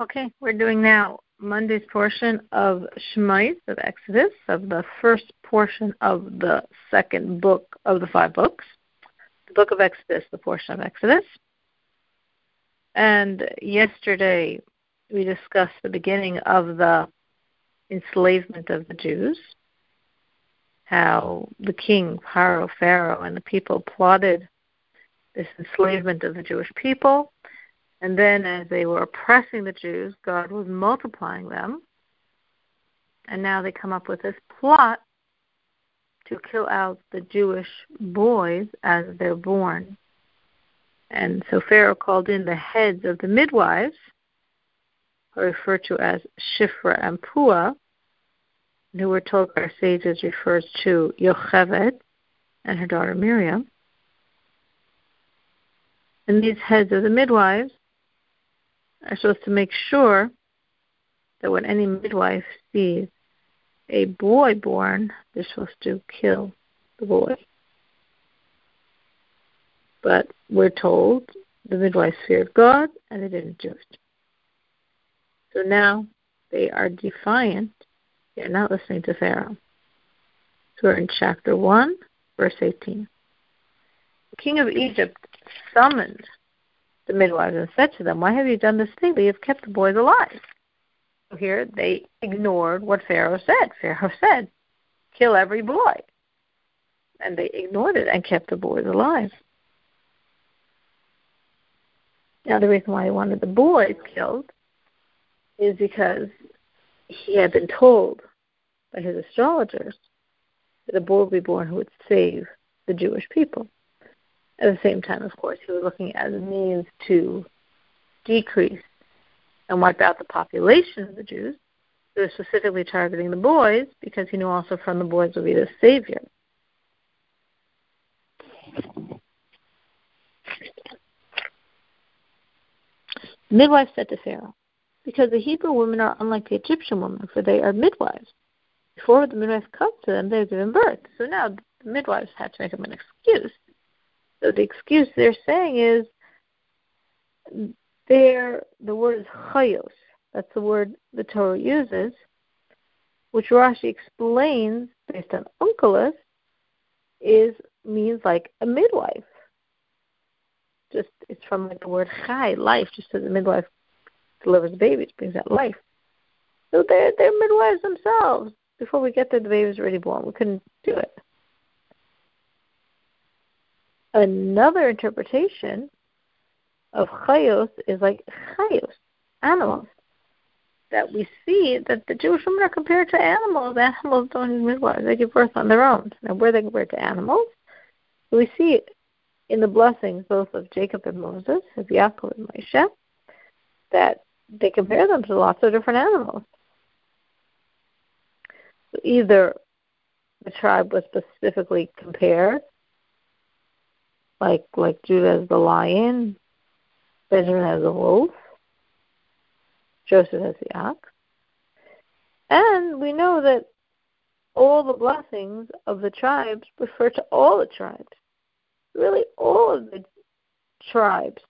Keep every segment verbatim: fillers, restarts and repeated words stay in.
Okay, we're doing now Monday's portion of Shemais, of Exodus, of the first portion of the second book of the five books. The book of Exodus, the portion of Exodus. And yesterday we discussed the beginning of the enslavement of the Jews, how the king, Pharaoh, Pharaoh, and the people plotted this enslavement of the Jewish people. And then as they were oppressing the Jews, God was multiplying them. And now they come up with this plot to kill out the Jewish boys as they're born. And so Pharaoh called in the heads of the midwives, who are referred to as Shifra and Puah, who we're told by our sages refers to Yocheved and her daughter Miriam. And these heads of the midwives are supposed to make sure that when any midwife sees a boy born, they're supposed to kill the boy. But we're told the midwives feared God, and they didn't do it. So now they are defiant. They are not listening to Pharaoh. So we're in chapter one, verse eighteen. The king of Egypt summoned the midwives and said to them, "Why have you done this thing that you have kept the boys alive?" So here they ignored what Pharaoh said. Pharaoh said, "Kill every boy." And they ignored it and kept the boys alive. Now, the reason why he wanted the boys killed is because he had been told by his astrologers that a boy would be born who would save the Jewish people. At the same time, of course, he was looking at a means to decrease and wipe out the population of the Jews. He was specifically targeting the boys because he knew also from the boys would be the savior. The midwife said to Pharaoh, "Because the Hebrew women are unlike the Egyptian women, for they are midwives. Before the midwife comes to them, they are given birth." So now the midwives had to make them an excuse. So the excuse they're saying is, there the word is chayos. That's the word the Torah uses, which Rashi explains, based on Onkelos, is means like a midwife. Just it's from like the word chai, life, just as the midwife delivers the babies, brings out life. So they're, they're midwives themselves. Before we get there, the baby's already born. We couldn't do it. Another interpretation of chayos is like chayos, animals, that we see that the Jewish women are compared to animals. Animals don't need midwives. They give birth on their own. Now, where they compared to animals, we see in the blessings both of Jacob and Moses, of Yaakov and Moshe, that they compare them to lots of different animals. So either the tribe was specifically compared, like like Judah as the lion, Benjamin as the wolf, Joseph as the ox. And we know that all the blessings of the tribes refer to all the tribes. Really, all of the tribes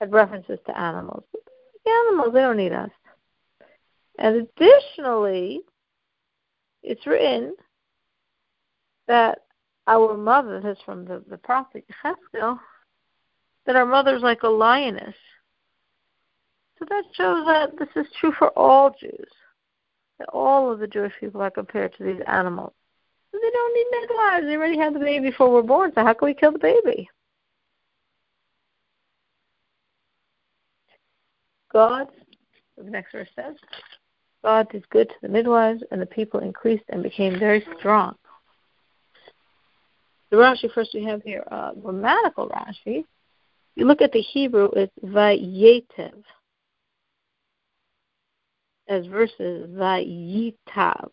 had references to animals. The animals, they don't need us. And additionally, it's written that our mother, this is from the, the prophet Yechazkel, that our mother's like a lioness. So that shows that this is true for all Jews, that all of the Jewish people are compared to these animals. They don't need midwives. They already had the baby before we're born, so how can we kill the baby? God, the next verse says, God did good to the midwives, and the people increased and became very strong. The Rashi, first we have here, uh, grammatical Rashi. You look at the Hebrew, it's vayetev, as versus vayitav.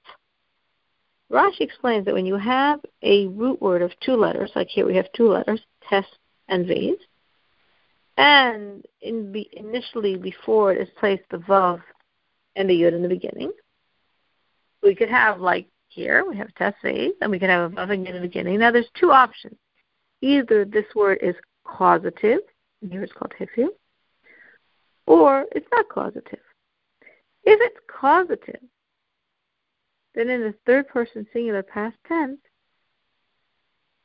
Rashi explains that when you have a root word of two letters, like here we have two letters, tes and vez, and in be initially before it is placed the vav and the yud in the beginning, we could have, like here, we have tes, vez, and we could have a vav and yud in the beginning. Now there's two options. Either this word is causative, and here it's called hifu, or it's not causative. If it's causative, then in the third person singular past tense,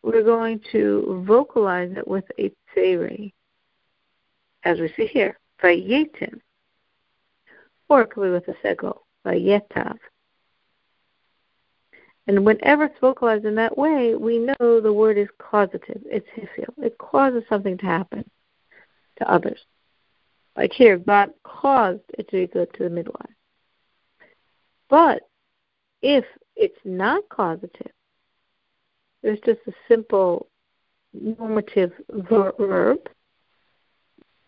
we're going to vocalize it with a tsere, as we see here, vayetim, or it could be with a sego, vayetav. And whenever it's vocalized in that way, we know the word is causative. It's hifil. It causes something to happen to others. Like here, God caused it to be good to the midwife. But if it's not causative, there's just a simple normative verb.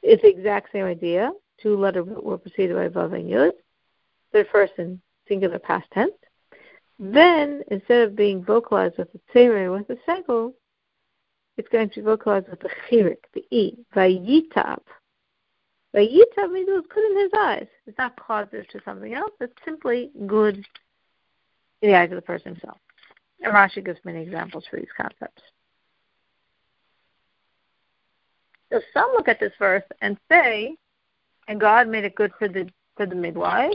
It's the exact same idea. Two letters were preceded by vav and yud. Third person, singular past tense. Then, instead of being vocalized with the tzere, with the segel, it's going to be vocalized with the chirik, the e, vayitav. Vayitav means it was good in his eyes. It's not causative to something else. It's simply good in the eyes of the person himself. And Rashi gives many examples for these concepts. So some look at this verse and say, and God made it good for the for the midwife,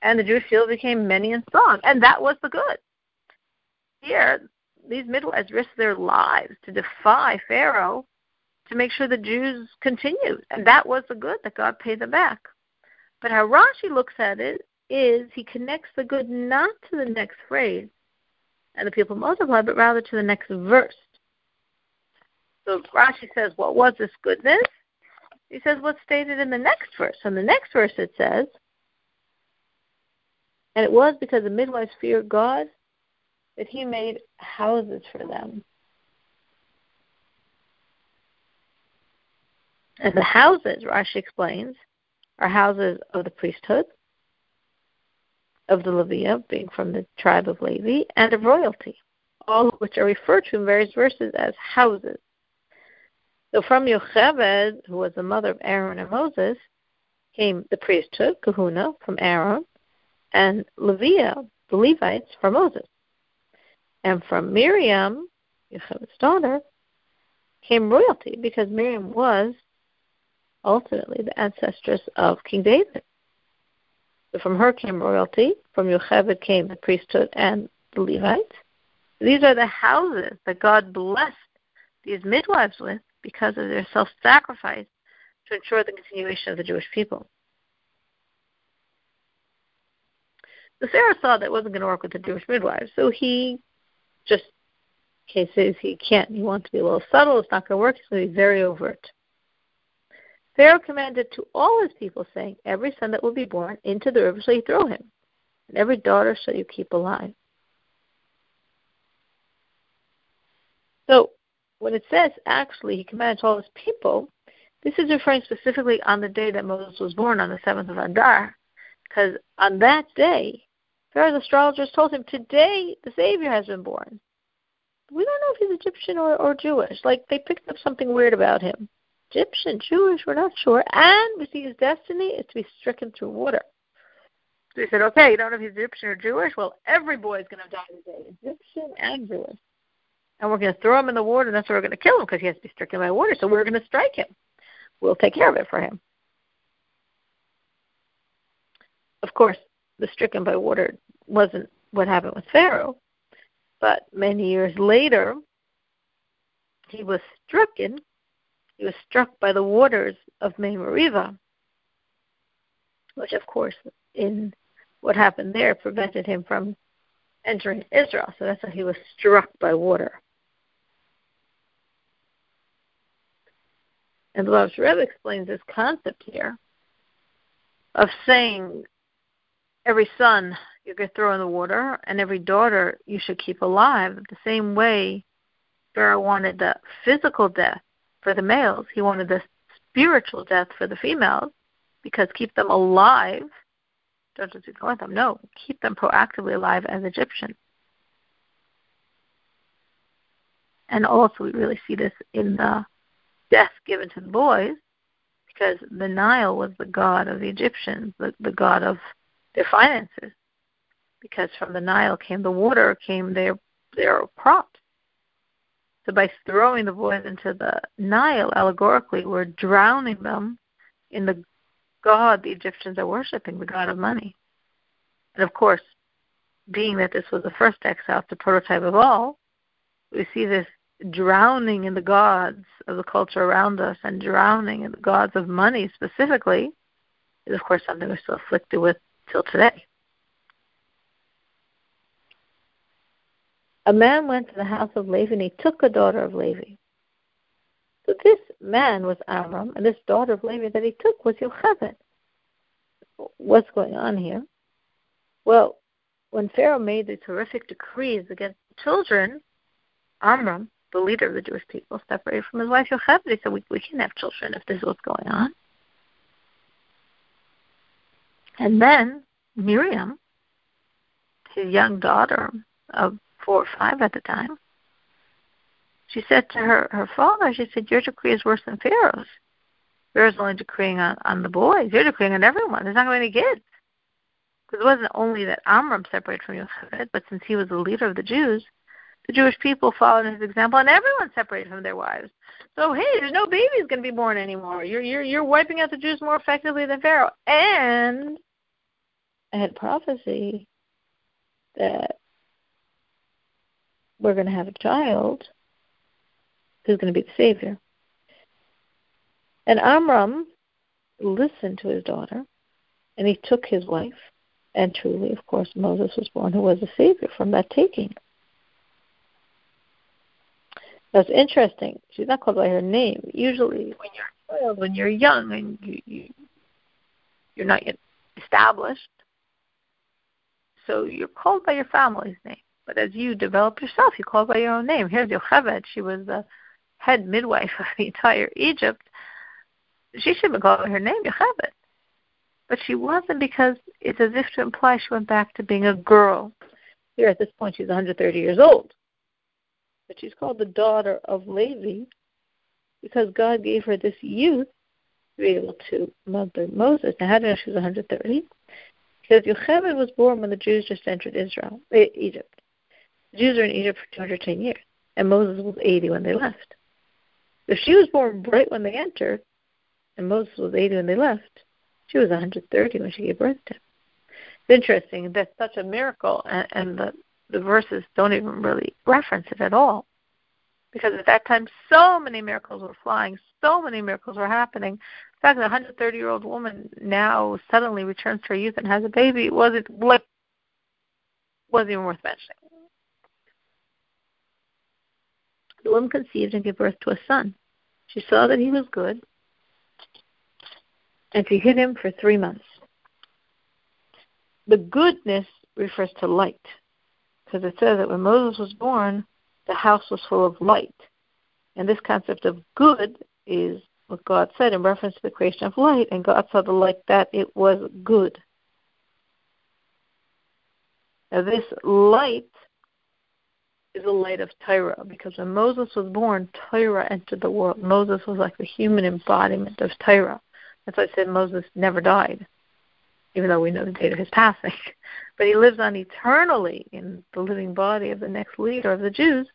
and the Jewish field became many and strong, and that was the good. Here, these midwives risked their lives to defy Pharaoh to make sure the Jews continued, and that was the good that God paid them back. But how Rashi looks at it is he connects the good not to the next phrase, and the people multiplied, but rather to the next verse. So Rashi says, what was this goodness? He says, what's stated in the next verse. So in the next verse it says, and it was because the midwives feared God that he made houses for them. And the houses, Rashi explains, are houses of the priesthood, of the Leviyah, being from the tribe of Levi, and of royalty, all of which are referred to in various verses as houses. So from Yocheved, who was the mother of Aaron and Moses, came the priesthood, Kahuna, from Aaron, and Leviyah, the Levites, from Moses. And from Miriam, Yocheved's daughter, came royalty, because Miriam was ultimately the ancestress of King David. So from her came royalty, from Yocheved came the priesthood and the Levites. These are the houses that God blessed these midwives with because of their self-sacrifice to ensure the continuation of the Jewish people. So Pharaoh saw that it wasn't going to work with the Jewish midwives, so he just, in case he can't, he wants to be a little subtle, it's not going to work, it's going to be very overt. Pharaoh commanded to all his people, saying, every son that will be born into the river shall you throw him, and every daughter shall you keep alive. So, when it says, actually, he commanded to all his people, this is referring specifically on the day that Moses was born, on the seventh of Adar, because on that day, Pharaoh's astrologers told him, today the Savior has been born. We don't know if he's Egyptian or, or Jewish. Like, they picked up something weird about him. Egyptian, Jewish, we're not sure. And we see his destiny is to be stricken through water. So he said, okay, you don't know if he's Egyptian or Jewish? Well, every boy is going to die today, Egyptian and Jewish. And we're going to throw him in the water, and that's where we're going to kill him, because he has to be stricken by water. So we're going to strike him. We'll take care of it for him. Of course, the stricken by water wasn't what happened with Pharaoh. But many years later, he was stricken. He was struck by the waters of Merivah, which, of course, in what happened there, prevented him from entering Israel. So that's how he was struck by water. And the Lubavitcher Rebbe explains this concept here of saying, every son you're going to throw in the water, and every daughter you should keep alive. The same way Pharaoh wanted the physical death for the males, he wanted the spiritual death for the females, because keep them alive. Don't just ignore them. No, keep them proactively alive as Egyptians. And also, we really see this in the death given to the boys, because the Nile was the god of the Egyptians, the, the god of their finances, because from the Nile came the water, came their their crops. So by throwing the boys into the Nile, allegorically, we're drowning them in the god the Egyptians are worshipping, the god of money. And of course, being that this was the first exile, the prototype of all, we see this drowning in the gods of the culture around us and drowning in the gods of money specifically is, of course, something we're still afflicted with till today. A man went to the house of Levi and he took a daughter of Levi. So this man was Amram, and this daughter of Levi that he took was Yocheved. What's going on here? Well, when Pharaoh made the horrific decrees against the children, Amram, the leader of the Jewish people, separated from his wife Yocheved. He said, we, we can't have children if this is what's going on. And then Miriam, his young daughter of four or five at the time, she said to her, her father, she said, your decree is worse than Pharaoh's. Pharaoh's only decreeing on, on the boys. You're decreeing on everyone. There's not going to be any kids. Because it wasn't only that Amram separated from Yocheved, but since he was the leader of the Jews, the Jewish people followed his example, and everyone separated from their wives. So, hey, there's no babies going to be born anymore. You're, you're, you're wiping out the Jews more effectively than Pharaoh. And I had prophecy that we're going to have a child who's going to be the Savior. And Amram listened to his daughter, and he took his wife. And truly, of course, Moses was born, who was the Savior from that taking. That's interesting. She's not called by her name. Usually when you're a child, when you're young and you, you, you're not yet established, so you're called by your family's name. But as you develop yourself, you call by your own name. Here's Yocheved. She was the head midwife of the entire Egypt. She should have been called by her name, Yocheved. But she wasn't, because it's as if to imply she went back to being a girl. Here at this point, she's one hundred thirty years old. But she's called the daughter of Levi because God gave her this youth to be able to mother Moses. Now, how do you know she was one hundred thirty? Because Yocheved was born when the Jews just entered Israel, Egypt. The Jews were in Egypt for two hundred ten years, and Moses was eighty when they left. If she was born right when they entered, and Moses was eighty when they left, she was one hundred thirty when she gave birth to him. It's interesting. That's such a miracle, and, and the The verses don't even really reference it at all, because at that time so many miracles were flying, so many miracles were happening. In fact, a one hundred thirty-year-old woman now suddenly returns to her youth and has a baby. It wasn't, like, wasn't even worth mentioning. The woman conceived and gave birth to a son. She saw that he was good, and she hid him for three months. The goodness refers to light, because it says that when Moses was born, the house was full of light. And this concept of good is what God said in reference to the creation of light, and God saw the light that it was good. Now this light is the light of Tyra, because when Moses was born, Tyra entered the world. Moses was like the human embodiment of Tyra. That's why I said Moses never died, even though we know the date of his passing. But he lives on eternally in the living body of the next leader of the Jews,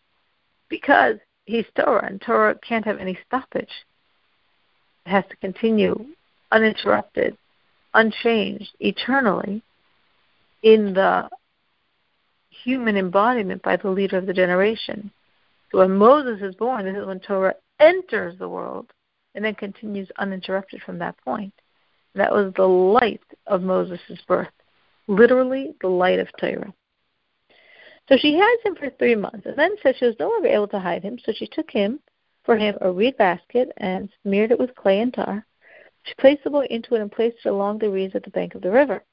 because he's Torah, and Torah can't have any stoppage. It has to continue uninterrupted, unchanged, eternally, in the human embodiment by the leader of the generation. So when Moses is born, this is when Torah enters the world, and then continues uninterrupted from that point. That was the light of Moses' birth, literally the light of Torah. So she hides him for three months, and then said she was no longer able to hide him, so she took him, for him, a reed basket and smeared it with clay and tar. She placed the boy into it and placed it along the reeds at the bank of the river.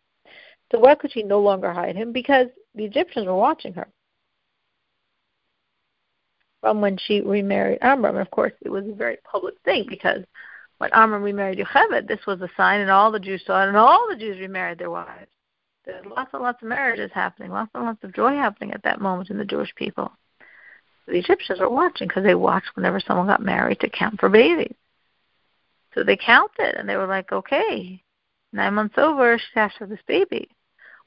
So why could she no longer hide him? Because the Egyptians were watching her from when she remarried Amram. And of course, it was a very public thing, because when Amram remarried Yocheved, this was a sign, and all the Jews saw it, and all the Jews remarried their wives. There's lots and lots of marriages happening, lots and lots of joy happening at that moment in the Jewish people. The Egyptians were watching, because they watched whenever someone got married to count for babies. So they counted, and they were like, okay, nine months over, she's after this baby.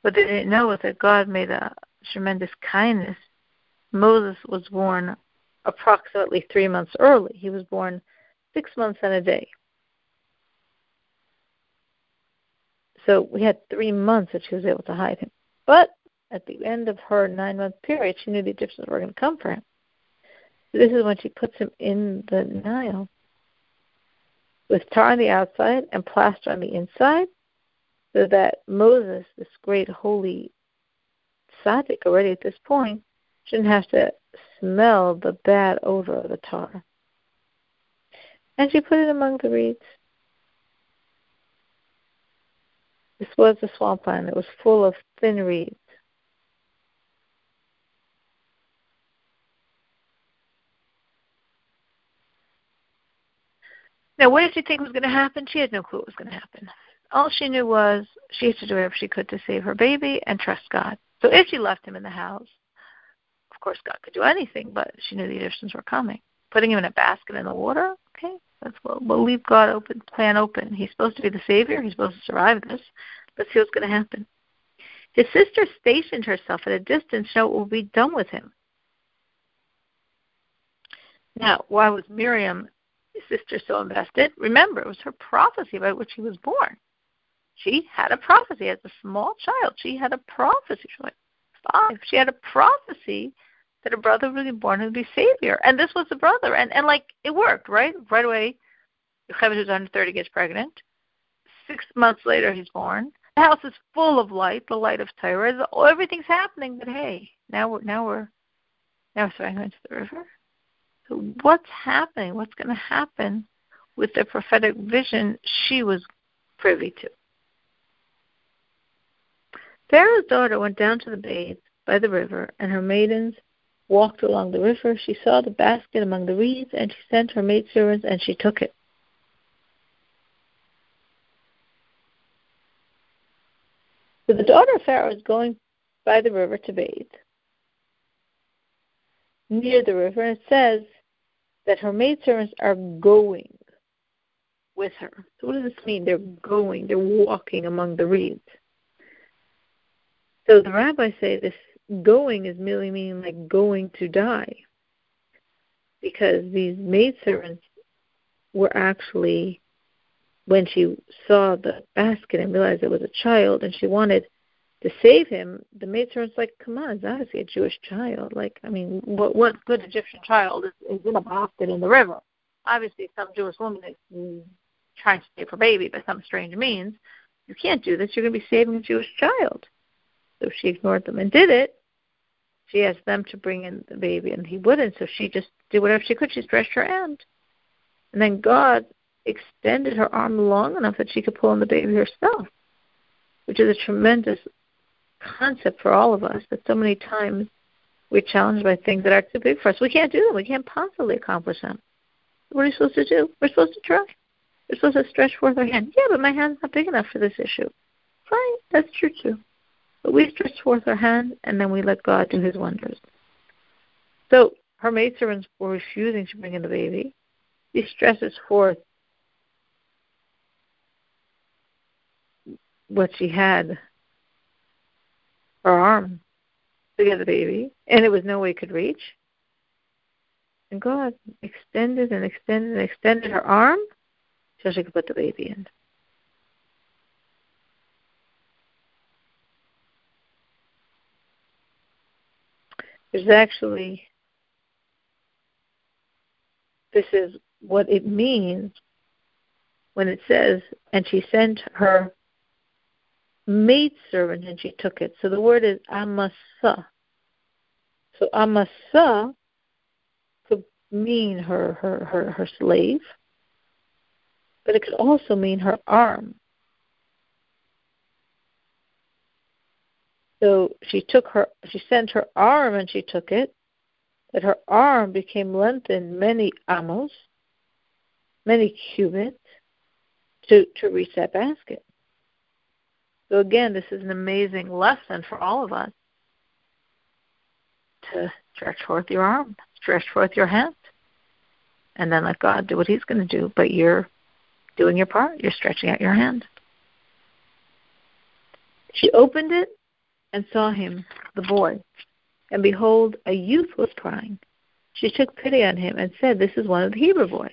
What they didn't know was that God made a tremendous kindness. Moses was born approximately three months early. He was born six months and a day. So we had three months that she was able to hide him. But at the end of her nine-month period, she knew the Egyptians were going to come for him. So this is when she puts him in the Nile with tar on the outside and plaster on the inside, so that Moses, this great holy tzaddik already at this point, shouldn't have to smell the bad odor of the tar. And she put it among the reeds. This was a swampland. It was full of thin reeds. Now, what did she think was going to happen? She had no clue what was going to happen. All she knew was she had to do whatever she could to save her baby and trust God. So if she left him in the house, of course God could do anything, but she knew the Egyptians were coming. Putting him in a basket in the water, okay, that's what, we'll leave God open, plan open. He's supposed to be the Savior. He's supposed to survive this. Let's see what's going to happen. His sister stationed herself at a distance to know what would be done with him. Now, why was Miriam, his sister, so invested? Remember, it was her prophecy by which he was born. She had a prophecy as a small child. She had a prophecy. She was like five. She had a prophecy that a brother would be born and be Savior. And this was the brother. And, and like, it worked, right? Right away, Yocheved was under thirty, gets pregnant. Six months later, he's born. The house is full of light, the light of Tyra. Everything's happening, but hey, now we're, now we're, now we're throwing him into the river. So what's happening? What's going to happen with the prophetic vision she was privy to? Pharaoh's daughter went down to the baths by the river, and her maidens walked along the river. She saw the basket among the reeds, and she sent her maidservants, and she took it. So the daughter of Pharaoh is going by the river to bathe, near the river, and it says that her maidservants are going with her. So what does this mean? They're going, they're walking among the reeds. So the rabbis say this going is merely meaning like going to die, because these maidservants were actually, when she saw the basket and realized it was a child and she wanted to save him, the maidservant's like, come on, it's obviously a Jewish child. Like, I mean, what what good Egyptian child is, is in a basket in the river? Obviously, some Jewish woman is trying to save her baby by some strange means. You can't do this. You're going to be saving a Jewish child. So she ignored them and did it. She asked them to bring in the baby, and he wouldn't. So she just did whatever she could. She stretched her hand. And then God extended her arm long enough that she could pull in the baby herself, which is a tremendous concept for all of us, that so many times we're challenged by things that are too big for us. We can't do them. We can't possibly accomplish them. What are we supposed to do? We're supposed to try. We're supposed to stretch forth our hand. Yeah, but my hand's not big enough for this issue. Fine, that's true too. But we stretch forth our hand, and then we let God do his wonders. So her maidservants were refusing to bring in the baby. She stretches forth what she had, her arm, to get the baby, and it was no way could reach. And God extended and extended and extended her arm so she could put the baby in. There's actually, this is what it means when it says, and she sent her maidservant and she took it. So the word is amasa. So amasa could mean her, her, her, her slave, but it could also mean her arm. So she took her, she sent her arm and she took it, that her arm became lengthened many amos, many cubits, to, to reach that basket. So again, this is an amazing lesson for all of us, to stretch forth your arm, stretch forth your hand, and then let God do what he's going to do, but you're doing your part, you're stretching out your hand. She opened it and saw him, the boy, and behold, a youth was crying. She took pity on him and said, this is one of the Hebrew boys.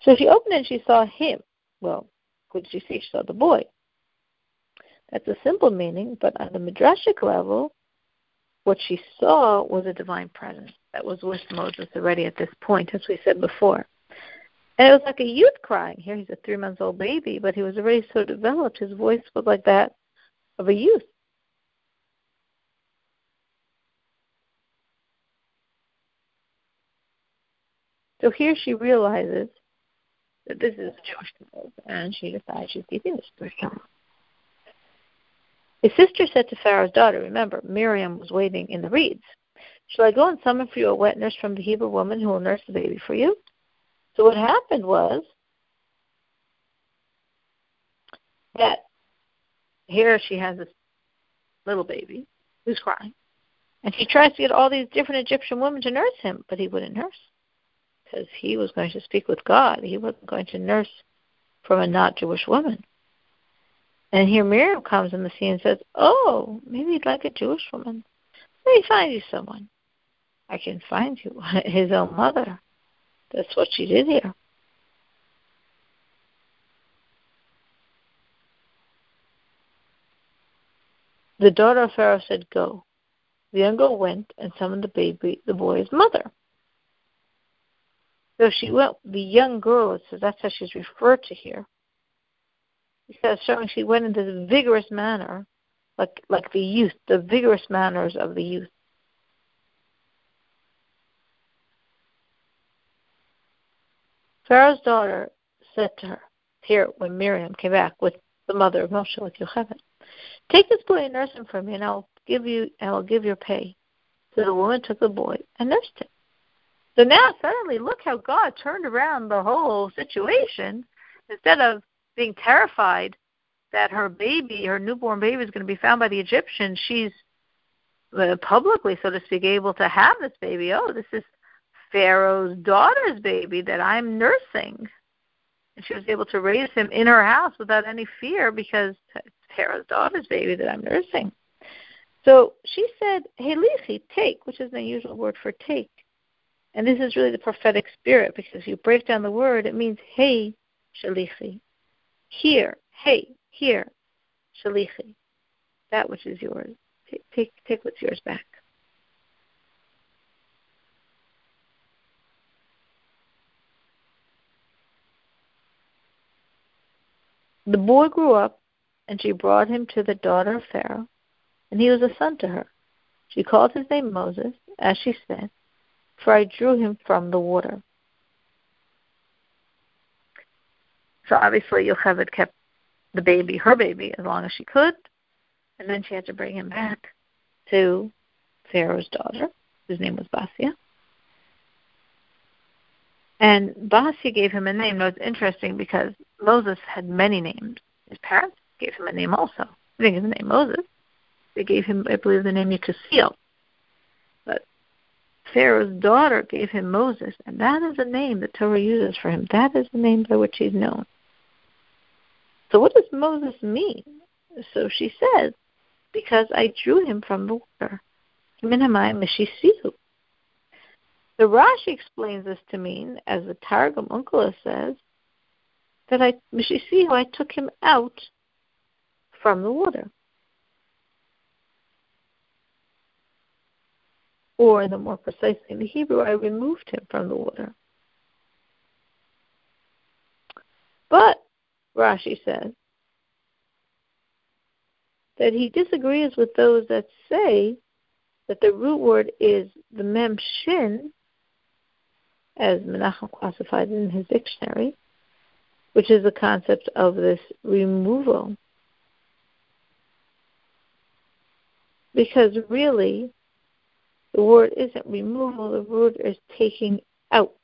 So she opened it and she saw him. Well, What did she see? She saw the boy. That's a simple meaning, but on the midrashic level, what she saw was a divine presence that was with Moses already at this point, as we said before. And it was like a youth crying. Here he's a three-month-old baby, but he was already so developed. His voice was like that of a youth. So here she realizes that this is Jewish world, and she decides she's keeping this person. His sister said to Pharaoh's daughter, remember, Miriam was waiting in the reeds, shall I go and summon for you a wet nurse from the Hebrew woman who will nurse the baby for you? So what happened was that here she has this little baby who's crying, and she tries to get all these different Egyptian women to nurse him, but he wouldn't nurse because he was going to speak with God. He wasn't going to nurse from a not-Jewish woman. And here Miriam comes on the scene and says, oh, maybe you'd like a Jewish woman. Let me find you someone. I can find you. His own mother. That's what she did here. The daughter of Pharaoh said, go. The young girl went and summoned the baby, the boy's mother. So she went, the young girl, so that's how she's referred to here. Because showing she went into the vigorous manner, like like the youth, the vigorous manners of the youth. Pharaoh's daughter said to her, here, when Miriam came back with the mother of Moshe, with Yocheved, take this boy and nurse him for me, and I'll give you, and I'll give your pay. So the woman took the boy and nursed him. So now suddenly, look how God turned around the whole situation. Instead of being terrified that her baby, her newborn baby, is going to be found by the Egyptians, she's uh, publicly, so to speak, able to have this baby. Oh, this is Pharaoh's daughter's baby that I'm nursing. And she was able to raise him in her house without any fear because it's Pharaoh's daughter's baby that I'm nursing. So she said, Helichi, take, which is an unusual word for take. And this is really the prophetic spirit, because if you break down the word, it means, hey, Shalichi. Here, hey, here, shalichi, that which is yours. Take, take, take what's yours back. The boy grew up, and she brought him to the daughter of Pharaoh, and he was a son to her. She called his name Moses, as she said, for I drew him from the water. So obviously Yocheved kept the baby, her baby, as long as she could. And then she had to bring him back to Pharaoh's daughter, whose name was Basia. And Basia gave him a name. Now it's interesting because Moses had many names. His parents gave him a name also. I think his name Moses. They gave him, I believe, the name Yechazkel. But Pharaoh's daughter gave him Moses, and that is the name that Torah uses for him. That is the name by which he's known. So what does Moses mean? So she says, because I drew him from the water. The Rashi explains this to mean, as the Targum Onkelos says, that I, Mishisihu, I took him out from the water. Or, the more precisely in the Hebrew, I removed him from the water. But, Rashi says, that he disagrees with those that say that the root word is the mem shin, as Menachem classified in his dictionary, which is the concept of this removal. Because really, the word isn't removal, the word is taking out.